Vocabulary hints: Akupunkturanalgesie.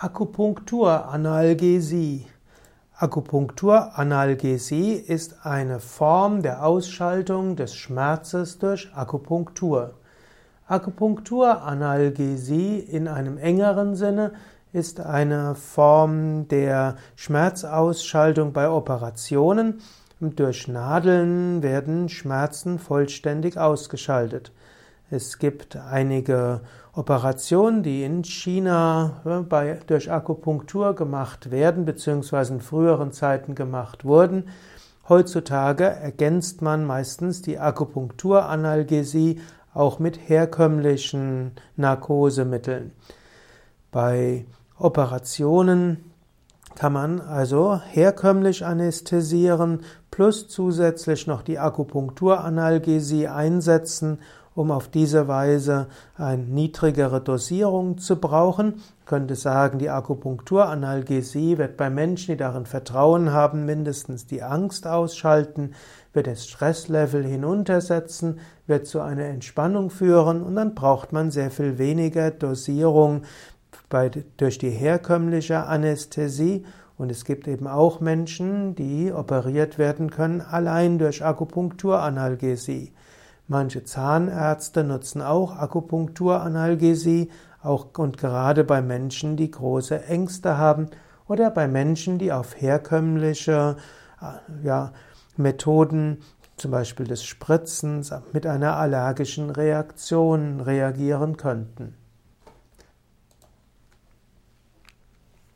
Akupunkturanalgesie. Akupunkturanalgesie ist eine Form der Ausschaltung des Schmerzes durch Akupunktur. Akupunkturanalgesie in einem engeren Sinne ist eine Form der Schmerzausschaltung bei Operationen. Durch Nadeln werden Schmerzen vollständig ausgeschaltet. Es gibt einige Operationen, die in China durch Akupunktur gemacht werden, beziehungsweise in früheren Zeiten gemacht wurden. Heutzutage ergänzt man meistens die Akupunkturanalgesie auch mit herkömmlichen Narkosemitteln. Bei Operationen kann man also herkömmlich anästhesieren plus zusätzlich noch die Akupunkturanalgesie einsetzen, um auf diese Weise eine niedrigere Dosierung zu brauchen. Ich könnte sagen, die Akupunkturanalgesie wird bei Menschen, die darin Vertrauen haben, mindestens die Angst ausschalten, wird das Stresslevel hinuntersetzen, wird zu einer Entspannung führen und dann braucht man sehr viel weniger Dosierung durch die herkömmliche Anästhesie. Und es gibt eben auch Menschen, die operiert werden können, allein durch Akupunkturanalgesie. Manche Zahnärzte nutzen auch Akupunkturanalgesie, auch und gerade bei Menschen, die große Ängste haben oder bei Menschen, die auf herkömmliche Methoden, zum Beispiel des Spritzens, mit einer allergischen Reaktion reagieren könnten.